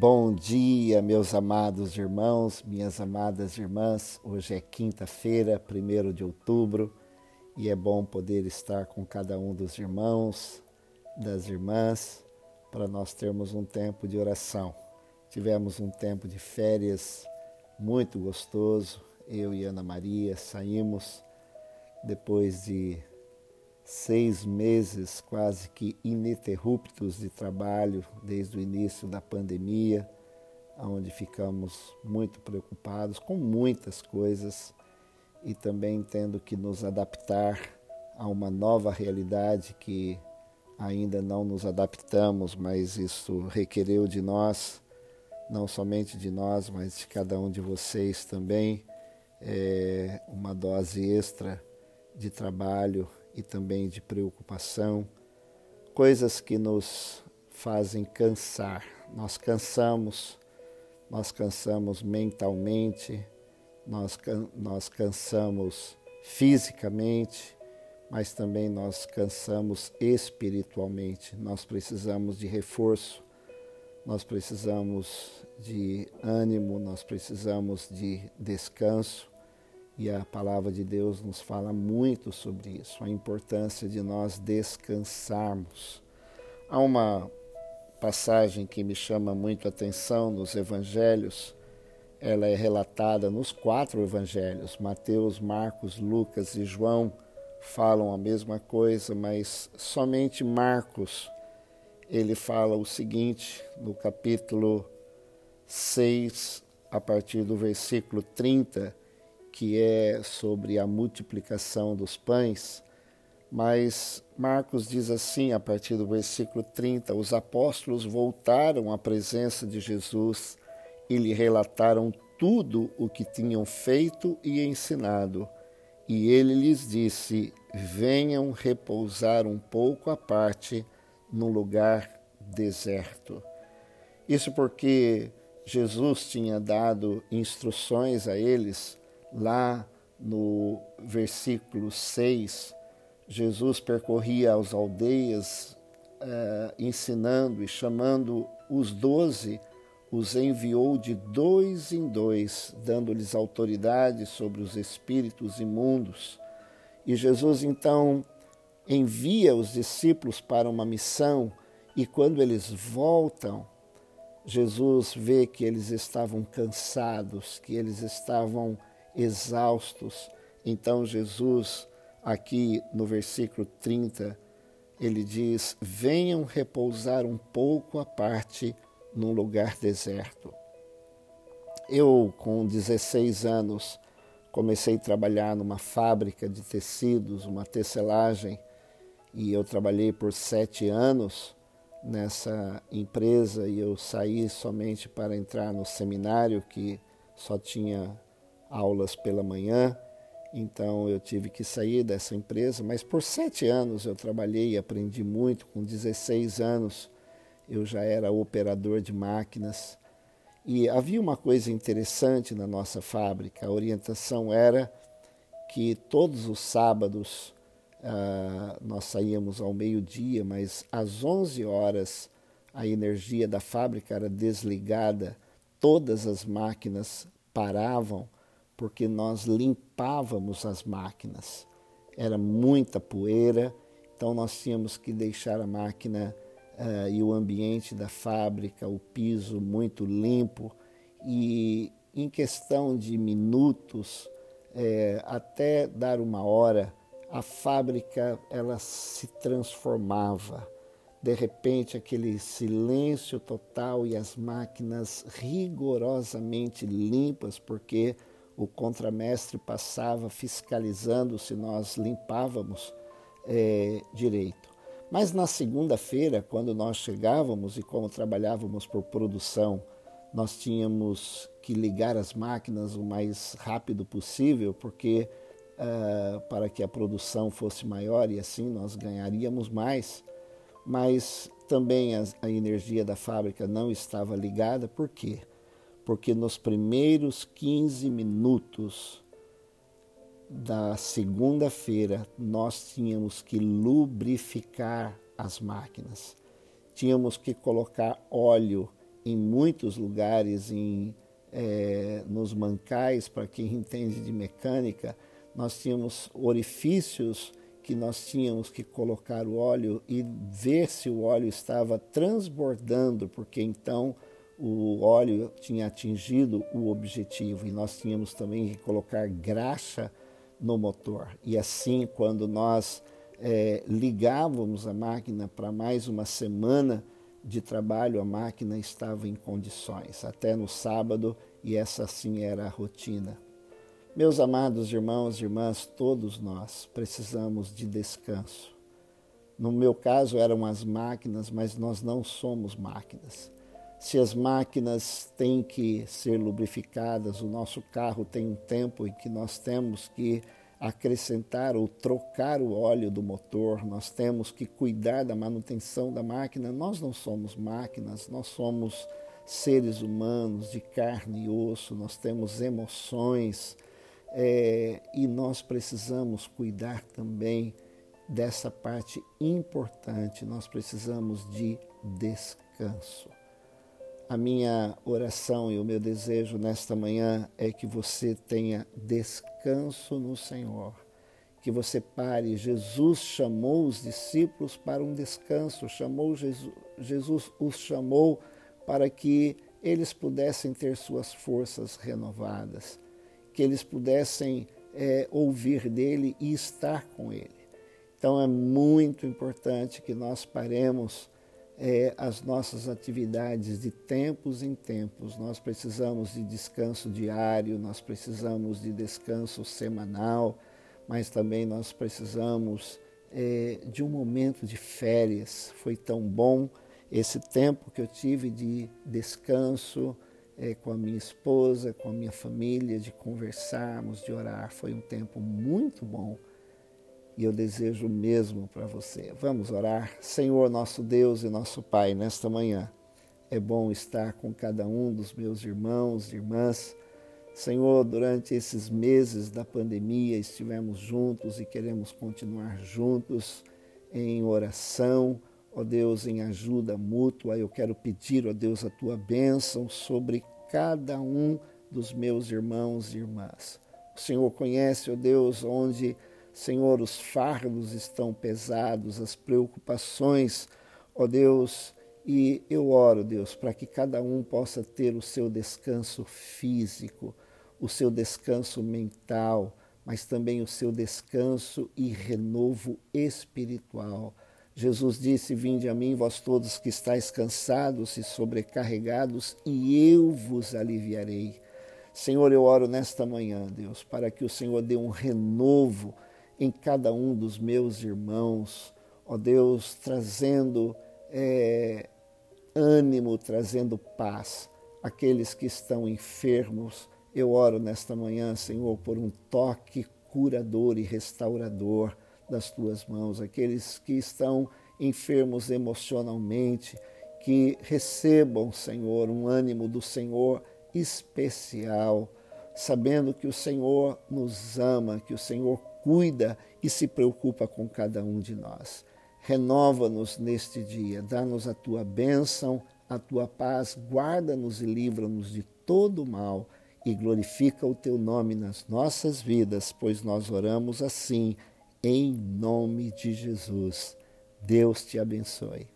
Bom dia, meus amados irmãos, minhas amadas irmãs. Hoje é quinta-feira, 1º de outubro, e é bom poder estar com cada um dos irmãos, das irmãs, para nós termos um tempo de oração. Tivemos um tempo de férias muito gostoso. Eu e Ana Maria saímos depois de 6 meses quase que ininterruptos de trabalho desde o início da pandemia, onde ficamos muito preocupados com muitas coisas e também tendo que nos adaptar a uma nova realidade que ainda não nos adaptamos, mas isso requereu de nós, não somente de nós, mas de cada um de vocês também, uma dose extra de trabalho e também de preocupação, coisas que nos fazem cansar. Nós cansamos mentalmente, nós cansamos fisicamente, mas também nós cansamos espiritualmente. Nós precisamos de reforço, nós precisamos de ânimo, nós precisamos de descanso. E a palavra de Deus nos fala muito sobre isso, a importância de nós descansarmos. Há uma passagem que me chama muito a atenção nos evangelhos. Ela é relatada nos 4 evangelhos. Mateus, Marcos, Lucas e João falam a mesma coisa, mas somente Marcos, ele fala o seguinte, no capítulo 6, a partir do versículo 30, que é sobre a multiplicação dos pães, mas Marcos diz assim, a partir do versículo 30, os apóstolos voltaram à presença de Jesus e lhe relataram tudo o que tinham feito e ensinado. E ele lhes disse, venham repousar um pouco à parte num lugar deserto. Isso porque Jesus tinha dado instruções a eles. Lá no versículo 6, Jesus percorria as aldeias, ensinando e chamando os 12, os enviou de 2 em 2, dando-lhes autoridade sobre os espíritos imundos. E Jesus, então, envia os discípulos para uma missão, e quando eles voltam, Jesus vê que eles estavam cansados, que eles estavam exaustos. Então Jesus, aqui no versículo 30, ele diz, venham repousar um pouco à parte num lugar deserto. Eu, com 16 anos, comecei a trabalhar numa fábrica de tecidos, uma tecelagem, e eu trabalhei por 7 anos nessa empresa, e eu saí somente para entrar no seminário, que só tinha aulas pela manhã, então eu tive que sair dessa empresa, mas por 7 anos eu trabalhei e aprendi muito. Com 16 anos eu já era operador de máquinas, e havia uma coisa interessante na nossa fábrica. A orientação era que todos os sábados nós saíamos ao meio-dia, mas às 11 horas a energia da fábrica era desligada, todas as máquinas paravam, porque nós limpávamos as máquinas. Era muita poeira, então nós tínhamos que deixar a máquina e o ambiente da fábrica, o piso muito limpo, e em questão de minutos, até dar 1 hora, a fábrica ela se transformava. De repente, aquele silêncio total e as máquinas rigorosamente limpas, porque o contramestre passava fiscalizando se nós limpávamos direito. Mas na segunda-feira, quando nós chegávamos, e como trabalhávamos por produção, nós tínhamos que ligar as máquinas o mais rápido possível, porque para que a produção fosse maior e assim nós ganharíamos mais. Mas também a energia da fábrica não estava ligada. Por quê? Porque nos primeiros 15 minutos da segunda-feira, nós tínhamos que lubrificar as máquinas. Tínhamos que colocar óleo em muitos lugares, nos mancais, para quem entende de mecânica, nós tínhamos orifícios que nós tínhamos que colocar o óleo e ver se o óleo estava transbordando, porque então o óleo tinha atingido o objetivo. E nós tínhamos também que colocar graxa no motor. E assim, quando nós ligávamos a máquina para mais uma semana de trabalho, a máquina estava em condições, até no sábado, e essa sim era a rotina. Meus amados irmãos e irmãs, todos nós precisamos de descanso. No meu caso eram as máquinas, mas nós não somos máquinas. Se as máquinas têm que ser lubrificadas, o nosso carro tem um tempo em que nós temos que acrescentar ou trocar o óleo do motor, nós temos que cuidar da manutenção da máquina. Nós não somos máquinas, nós somos seres humanos de carne e osso, nós temos emoções. E nós precisamos cuidar também dessa parte importante, nós precisamos de descanso. A minha oração e o meu desejo nesta manhã é que você tenha descanso no Senhor, que você pare. Jesus chamou os discípulos para um descanso, Jesus os chamou para que eles pudessem ter suas forças renovadas, que eles pudessem ouvir dele e estar com ele. Então é muito importante que nós paremos as nossas atividades de tempos em tempos. Nós precisamos de descanso diário, nós precisamos de descanso semanal, mas também nós precisamos de um momento de férias. Foi tão bom esse tempo que eu tive de descanso, com a minha esposa, com a minha família, de conversarmos, de orar. Foi um tempo muito bom e eu desejo o mesmo para você. Vamos orar. Senhor, nosso Deus e nosso Pai, nesta manhã é bom estar com cada um dos meus irmãos e irmãs. Senhor, durante esses meses da pandemia estivemos juntos e queremos continuar juntos em oração, ó Deus, em ajuda mútua. Eu quero pedir, ó Deus, a Tua bênção sobre cada um dos meus irmãos e irmãs. O Senhor conhece, ó Deus, onde, Senhor, os fardos estão pesados, as preocupações, ó Deus, e eu oro, Deus, para que cada um possa ter o seu descanso físico, o seu descanso mental, mas também o seu descanso e renovo espiritual. Jesus disse: vinde a mim, vós todos que estáis cansados e sobrecarregados, e eu vos aliviarei. Senhor, eu oro nesta manhã, Deus, para que o Senhor dê um renovo em cada um dos meus irmãos, ó Deus, trazendo ânimo, trazendo paz. Aqueles que estão enfermos, eu oro nesta manhã, Senhor, por um toque curador e restaurador das tuas mãos. Aqueles que estão enfermos emocionalmente, que recebam, Senhor, um ânimo do Senhor especial, sabendo que o Senhor nos ama, que o Senhor cuida e se preocupa com cada um de nós. Renova-nos neste dia, dá-nos a tua bênção, a tua paz, guarda-nos e livra-nos de todo mal e glorifica o teu nome nas nossas vidas, pois nós oramos assim, em nome de Jesus. Deus te abençoe.